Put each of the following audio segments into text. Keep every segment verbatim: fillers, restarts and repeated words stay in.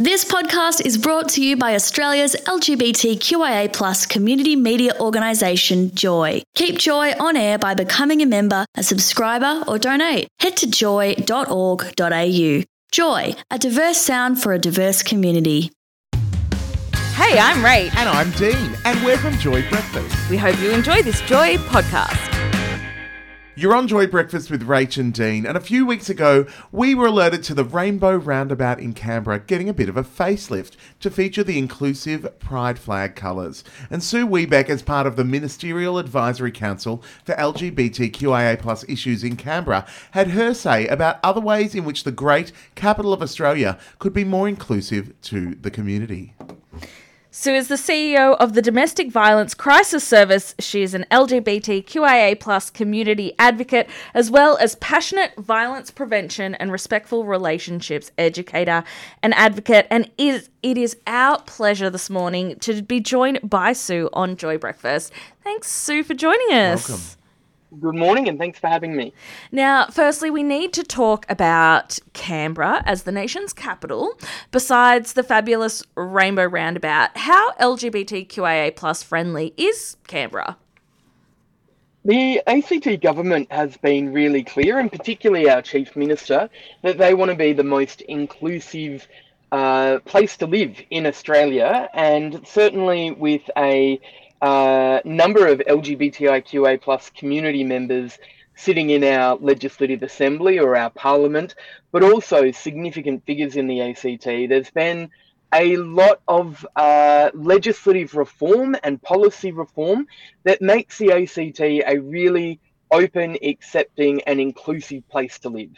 This podcast is brought to you by Australia's L G B T Q I A plus community media organisation, JOY. Keep JOY on air by becoming a member, a subscriber or donate. Head to joy dot org dot a u. JOY, a diverse sound for a diverse community. Hey, I'm Ray. And I'm Dean. And we're from JOY Breakfast. We hope you enjoy this JOY podcast. You're on JOY Breakfast with Rach and Dean, and a few weeks ago, we were alerted to the Rainbow Roundabout in Canberra getting a bit of a facelift to feature the inclusive pride flag colours. And Sue Webeck, as part of the Ministerial Advisory Council for L G B T Q I A plus issues in Canberra, had her say about other ways in which the great capital of Australia could be more inclusive to the community. Sue is the C E O of the Domestic Violence Crisis Service. She is an L G B T Q I A plus community advocate, as well as passionate violence prevention and respectful relationships educator and advocate. And is it is our pleasure this morning to be joined by Sue on JOY Breakfast. Thanks, Sue, for joining us. Welcome. Good morning and thanks for having me. Now, firstly, we need to talk about Canberra as the nation's capital. Besides the fabulous Rainbow Roundabout, how L G B T Q I A plus friendly is Canberra? The A C T government has been really clear, and particularly our Chief Minister, that they want to be the most inclusive uh, place to live in Australia, and certainly with a A uh, number of L G B T I Q A plus community members sitting in our Legislative Assembly or our Parliament, but also significant figures in the A C T. There's been a lot of uh, legislative reform and policy reform that makes the A C T a really open, accepting and inclusive place to live.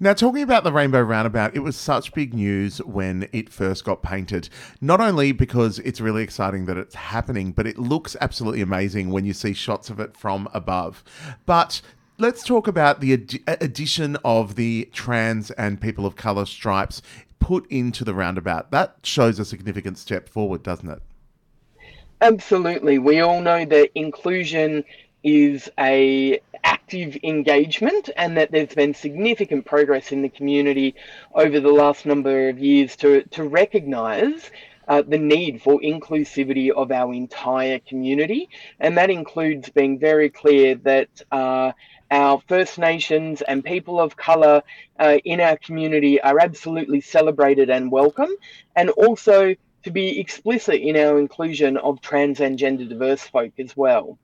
Now, talking about the Rainbow Roundabout, it was such big news when it first got painted, not only because it's really exciting that it's happening, but it looks absolutely amazing when you see shots of it from above. But let's talk about the ad- addition of the trans and people of colour stripes put into the roundabout. That shows a significant step forward, doesn't it? Absolutely. We all know that inclusion is a active engagement, and that there's been significant progress in the community over the last number of years to, to recognise uh, the need for inclusivity of our entire community. And that includes being very clear that uh, our First Nations and people of colour uh, in our community are absolutely celebrated and welcome, and also to be explicit in our inclusion of trans and gender diverse folk as well.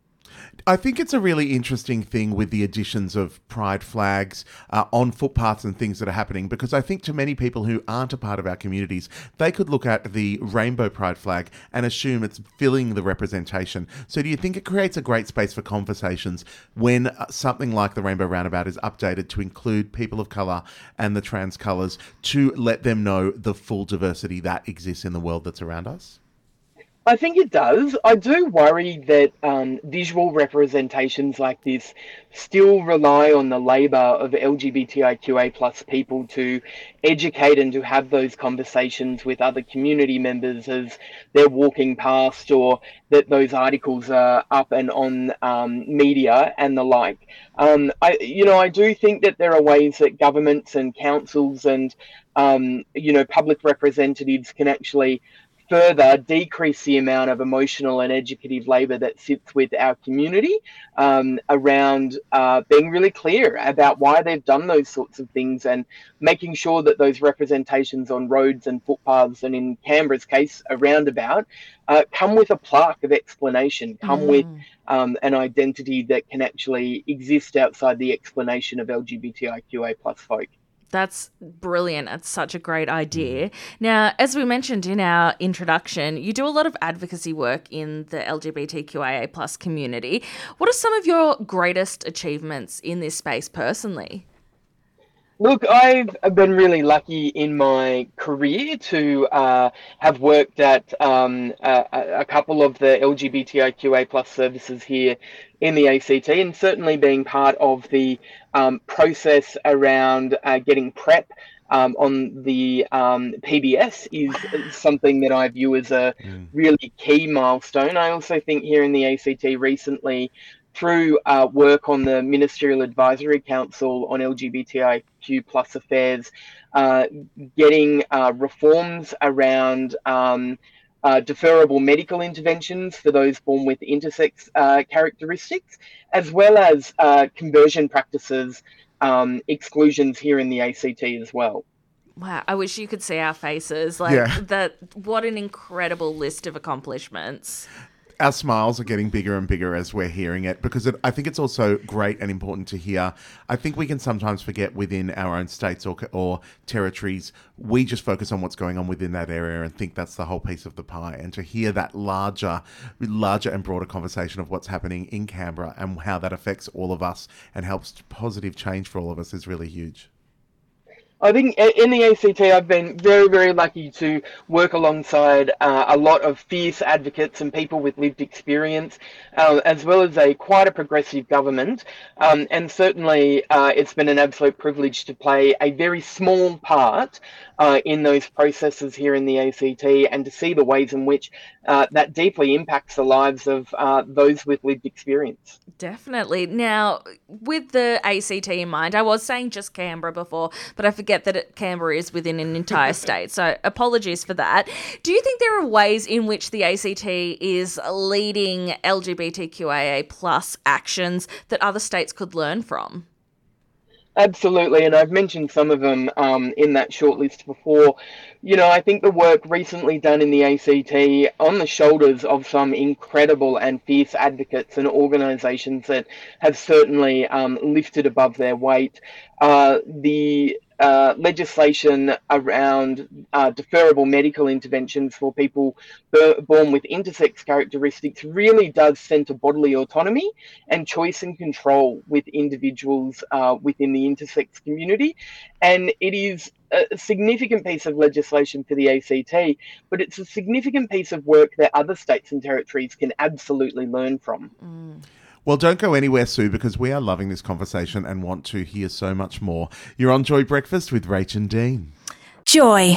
I think it's a really interesting thing with the additions of pride flags uh, on footpaths and things that are happening, because I think to many people who aren't a part of our communities, they could look at the rainbow pride flag and assume it's filling the representation. So do you think it creates a great space for conversations when something like the Rainbow Roundabout is updated to include people of colour and the trans colours, to let them know the full diversity that exists in the world that's around us? I think it does. I do worry that um, visual representations like this still rely on the labour of L G B T I Q A plus people to educate and to have those conversations with other community members as they're walking past, or that those articles are up and on um, media and the like. Um, I, you know, I do think that there are ways that governments and councils and, um, you know, public representatives can actually further decrease the amount of emotional and educative labour that sits with our community um, around uh, being really clear about why they've done those sorts of things, and making sure that those representations on roads and footpaths, and in Canberra's case, a roundabout, uh, come with a plaque of explanation, come mm. with um, an identity that can actually exist outside the explanation of L G B T I Q A plus folk. That's brilliant. That's such a great idea. Now, as we mentioned in our introduction, you do a lot of advocacy work in the L G B T Q I A plus community. What are some of your greatest achievements in this space personally? Look, I've been really lucky in my career to uh, have worked at um, a, a couple of the L G B T I Q A plus services here in the A C T, and certainly being part of the um, process around uh, getting PrEP um, on the um, P B S is something that I view as a mm. really key milestone. I also think here in the A C T recently, through uh, work on the Ministerial Advisory Council on L G B T I L G B T Q plus affairs, uh, getting uh, reforms around um, uh, deferrable medical interventions for those born with intersex uh, characteristics, as well as uh, conversion practices, um, exclusions here in the A C T as well. Wow, I wish you could see our faces. Like yeah. that, what an incredible list of accomplishments. Our smiles are getting bigger and bigger as we're hearing it, because it, I think it's also great and important to hear. I think we can sometimes forget within our own states or, or territories, we just focus on what's going on within that area and think that's the whole piece of the pie. And to hear that larger, larger and broader conversation of what's happening in Canberra and how that affects all of us and helps positive change for all of us is really huge. I think in the A C T, I've been very, very lucky to work alongside uh, a lot of fierce advocates and people with lived experience, uh, as well as a quite a progressive government. Um, and certainly uh, it's been an absolute privilege to play a very small part uh, in those processes here in the A C T, and to see the ways in which uh, that deeply impacts the lives of uh, those with lived experience. Definitely. Now, with the A C T in mind, I was saying just Canberra before, but I forget that Canberra is within an entire state. So apologies for that. Do you think there are ways in which the A C T is leading L G B T Q I A plus actions that other states could learn from? Absolutely, and I've mentioned some of them um, in that shortlist before. You know, I think the work recently done in the A C T on the shoulders of some incredible and fierce advocates and organisations that have certainly um, lifted above their weight. Uh, the Uh, legislation around uh, deferrable medical interventions for people b- born with intersex characteristics really does centre bodily autonomy and choice and control with individuals uh, within the intersex community. And it is a significant piece of legislation for the A C T, but it's a significant piece of work that other states and territories can absolutely learn from. Mm. Well, don't go anywhere, Sue, because we are loving this conversation and want to hear so much more. You're on Joy Breakfast with Rach and Dean. Joy.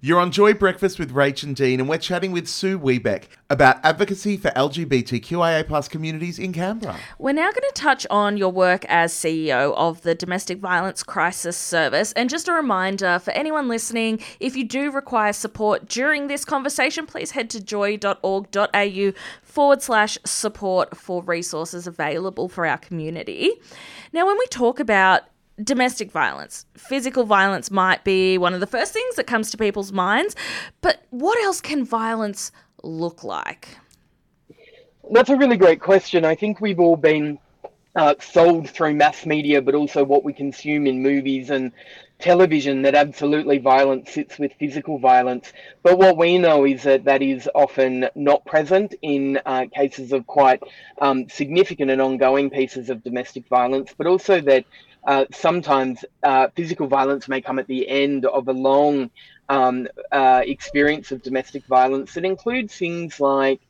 You're on Joy Breakfast with Rach and Dean, and we're chatting with Sue Webeck about advocacy for L G B T Q I A plus communities in Canberra. We're now going to touch on your work as C E O of the Domestic Violence Crisis Service. And just a reminder for anyone listening, if you do require support during this conversation, please head to joy dot org dot a u forward slash support for resources available for our community. Now, when we talk about domestic violence, physical violence might be one of the first things that comes to people's minds, but what else can violence look like? That's a really great question. I think we've all been uh, sold through mass media, but also what we consume in movies and television, that absolutely violence sits with physical violence. But what we know is that that is often not present in uh, cases of quite um, significant and ongoing pieces of domestic violence, but also that Uh, sometimes uh, physical violence may come at the end of a long um, uh, experience of domestic violence that includes things like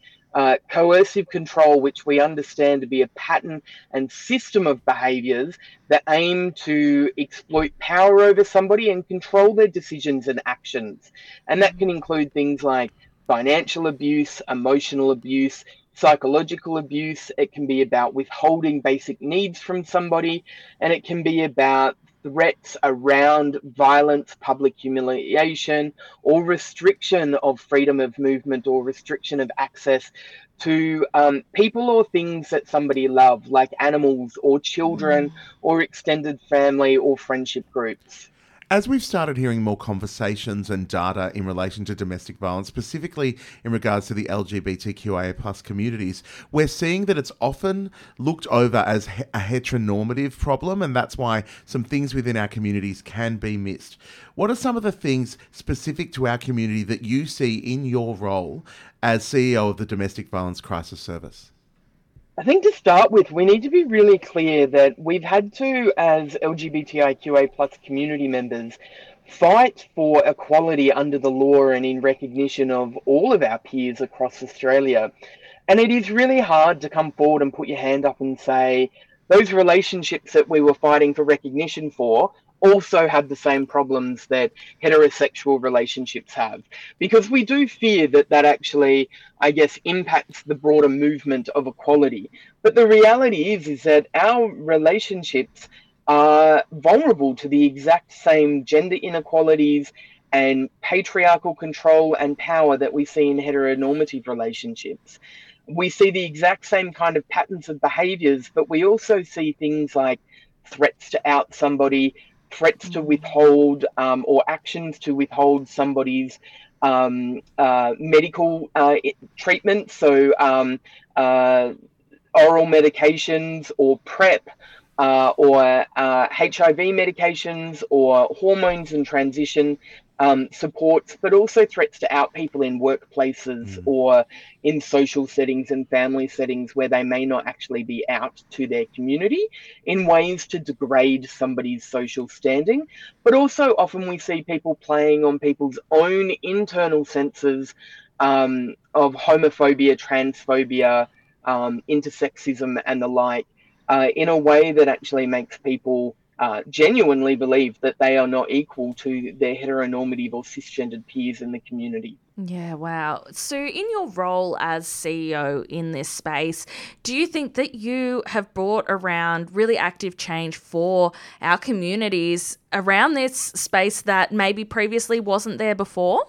uh, coercive control, which we understand to be a pattern and system of behaviours that aim to exploit power over somebody and control their decisions and actions. And that can include things like financial abuse, emotional abuse, psychological abuse. It can be about withholding basic needs from somebody, and it can be about threats around violence, public humiliation, or restriction of freedom of movement or restriction of access to um, people or things that somebody loves, like animals or children mm. or extended family or friendship groups. As we've started hearing more conversations and data in relation to domestic violence, specifically in regards to the L G B T Q I A plus communities, we're seeing that it's often looked over as a heteronormative problem, and that's why some things within our communities can be missed. What are some of the things specific to our community that you see in your role as C E O of the Domestic Violence Crisis Service? I think to start with, we need to be really clear that we've had to, as L G B T I Q A plus community members, fight for equality under the law and in recognition of all of our peers across Australia. And it is really hard to come forward and put your hand up and say, those relationships that we were fighting for recognition for also have the same problems that heterosexual relationships have, because we do fear that that actually, I guess, impacts the broader movement of equality. But the reality is, is that our relationships are vulnerable to the exact same gender inequalities and patriarchal control and power that we see in heteronormative relationships. We see the exact same kind of patterns of behaviours, but we also see things like threats to out somebody, threats to withhold um, or actions to withhold somebody's um, uh, medical uh, treatment, so um, uh, oral medications or PrEP uh, or uh, H I V medications or hormones and transition um, supports, but also threats to out people in workplaces mm. or in social settings and family settings where they may not actually be out to their community in ways to degrade somebody's social standing. But also often we see people playing on people's own internal senses um, of homophobia, transphobia, um, intersexism and the like uh, in a way that actually makes people Uh, genuinely believe that they are not equal to their heteronormative or cisgendered peers in the community. Yeah, wow. Sue, in your role as C E O in this space, do you think that you have brought around really active change for our communities around this space that maybe previously wasn't there before?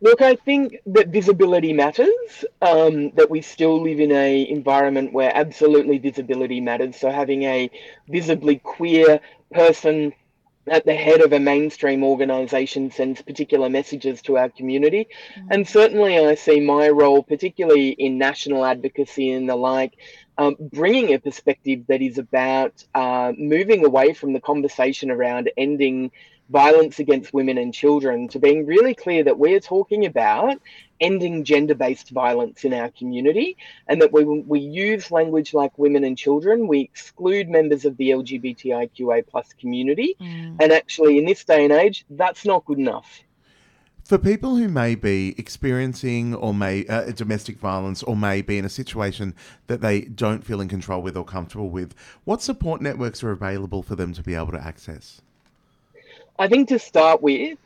Look, I think that visibility matters, um, that we still live in an environment where absolutely visibility matters. So having a visibly queer person at the head of a mainstream organisation sends particular messages to our community. Mm-hmm. And certainly I see my role, particularly in national advocacy and the like, um, bringing a perspective that is about uh, moving away from the conversation around ending violence against women and children to being really clear that we're talking about ending gender-based violence in our community, and that we we use language like women and children. We exclude members of the L G B T I Q A plus community. Mm. And actually in this day and age, that's not good enough. For people who may be experiencing or may uh, domestic violence or may be in a situation that they don't feel in control with or comfortable with, what support networks are available for them to be able to access? I think to start with,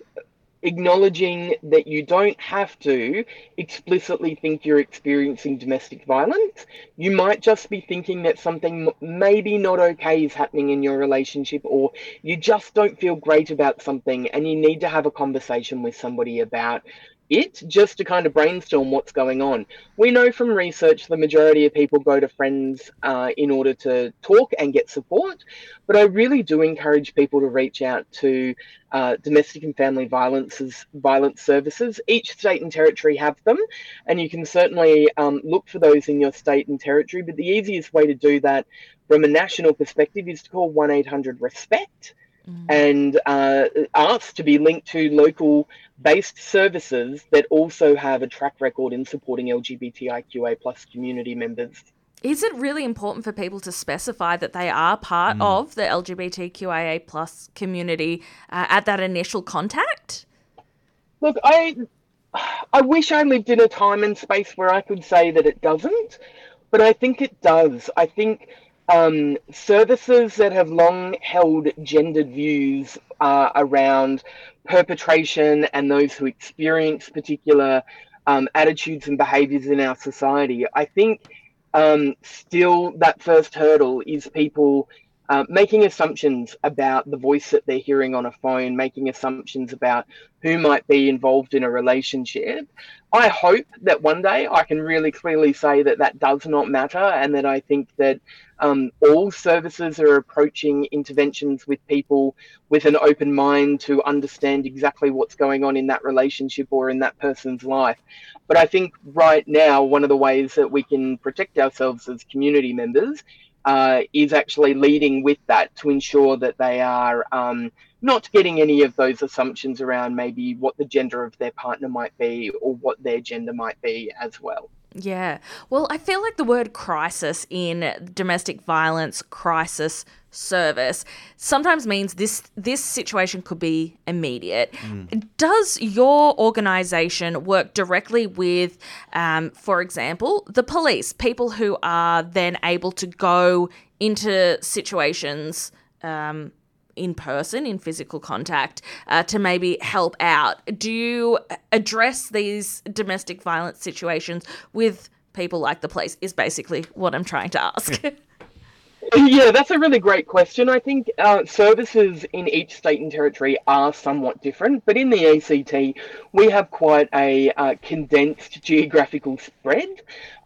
acknowledging that you don't have to explicitly think you're experiencing domestic violence. You might just be thinking that something maybe not okay is happening in your relationship, or you just don't feel great about something and you need to have a conversation with somebody about it, just to kind of brainstorm what's going on. We know from research the majority of people go to friends uh, in order to talk and get support, but I really do encourage people to reach out to uh, domestic and family violence violence services. Each state and territory have them, and you can certainly um, look for those in your state and territory, but the easiest way to do that from a national perspective is to call one eight hundred RESPECT. Mm. and uh, asked to be linked to local-based services that also have a track record in supporting L G B T I Q A plus community members. Is it really important for people to specify that they are part mm. of the L G B T Q I A plus community uh, at that initial contact? Look, I, I wish I lived in a time and space where I could say that it doesn't, but I think it does. I think Um, services that have long held gendered views uh, around perpetration and those who experience particular um, attitudes and behaviours in our society, I think um, still that first hurdle is people uh, making assumptions about the voice that they're hearing on a phone, making assumptions about who might be involved in a relationship. I hope that one day I can really clearly say that that does not matter, and that I think that um, all services are approaching interventions with people with an open mind to understand exactly what's going on in that relationship or in that person's life. But I think right now, one of the ways that we can protect ourselves as community members uh, is actually leading with that to ensure that they are um, not getting any of those assumptions around maybe what the gender of their partner might be or what their gender might be as well. Yeah. Well, I feel like the word crisis in domestic violence crisis service sometimes means this this situation could be immediate. Mm. Does your organisation work directly with, um, for example, the police, people who are then able to go into situations um in person, in physical contact, uh, to maybe help out? Do you address these domestic violence situations with people like the police is basically what I'm trying to ask. Yeah, that's a really great question. I think uh, services in each state and territory are somewhat different, but in the A C T, we have quite a uh, condensed geographical spread,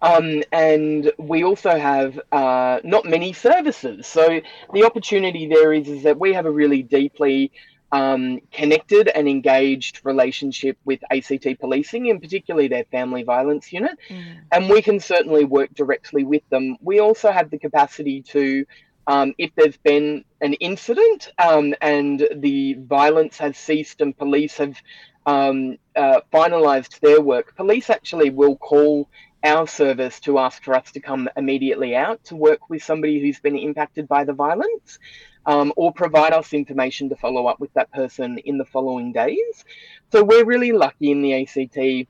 um, and we also have uh, not many services. So the opportunity there is, is that we have a really deeply um, connected and engaged relationship with A C T policing, and particularly their family violence unit, mm. and we can certainly work directly with them. We also have the capacity to, um, if there's been an incident um, and the violence has ceased and police have um, uh, finalised their work, police actually will call our service to ask for us to come immediately out to work with somebody who's been impacted by the violence, um, or provide us information to follow up with that person in the following days. So we're really lucky in the A C T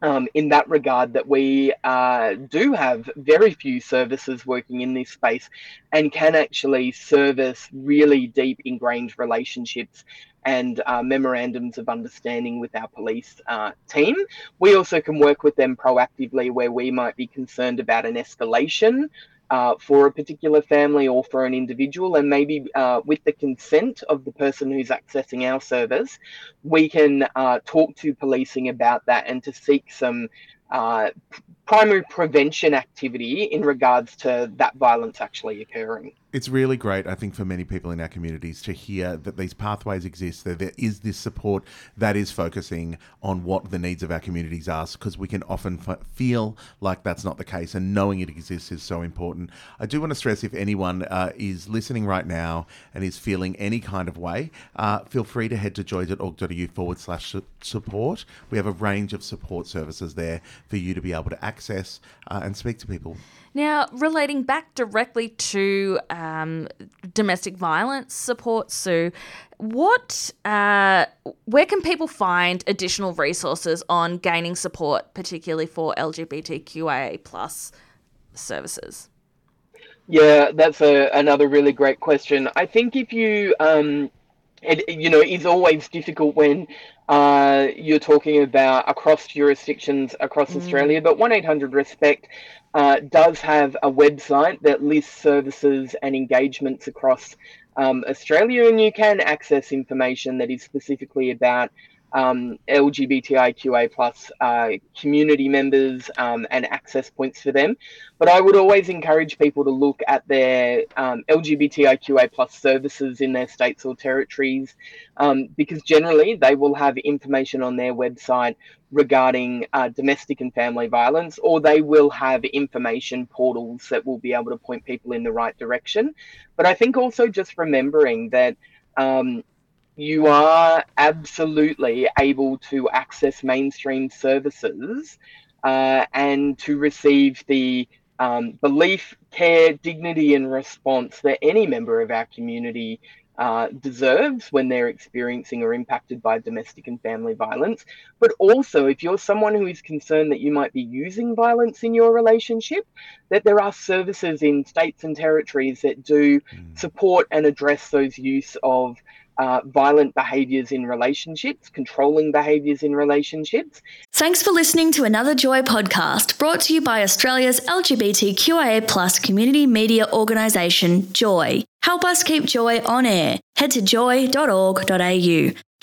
um, in that regard that we uh, do have very few services working in this space and can actually service really deep ingrained relationships and uh, memorandums of understanding with our police uh, team. We also can work with them proactively where we might be concerned about an escalation uh, for a particular family or for an individual, and maybe uh, with the consent of the person who's accessing our service, we can uh, talk to policing about that and to seek some uh, primary prevention activity in regards to that violence actually occurring. It's really great, I think, for many people in our communities to hear that these pathways exist, that there is this support that is focusing on what the needs of our communities are, because we can often f- feel like that's not the case, and knowing it exists is so important. I do want to stress, if anyone uh, is listening right now and is feeling any kind of way, uh, feel free to head to joy.org.au forward slash support. We have a range of support services there for you to be able to access uh, and speak to people. Now, relating back directly to um, domestic violence support, Sue, what, uh, where can people find additional resources on gaining support, particularly for L G B T Q I A plus services? Yeah, that's a, another really great question. I think if you, um, it, you know, it's always difficult when uh, you're talking about across jurisdictions across mm. Australia, but one eight hundred RESPECT Uh, does have a website that lists services and engagements across um, Australia, and you can access information that is specifically about um, L G B T I Q A plus uh, community members um, and access points for them. But I would always encourage people to look at their um, L G B T I Q A plus services in their states or territories, um, because generally they will have information on their website regarding uh, domestic and family violence, or they will have information portals that will be able to point people in the right direction. But I think also just remembering that um, you are absolutely able to access mainstream services uh, and to receive the um, belief, care, dignity and response that any member of our community Uh, deserves when they're experiencing or impacted by domestic and family violence. But also, if you're someone who is concerned that you might be using violence in your relationship, that there are services in states and territories that do mm. support and address those use of Uh, violent behaviours in relationships, controlling behaviours in relationships. Thanks for listening to another Joy podcast brought to you by Australia's L G B T Q I A plus community media organisation, Joy. Help us keep Joy on air. Head to joy dot org dot a u.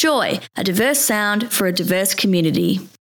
Joy, a diverse sound for a diverse community.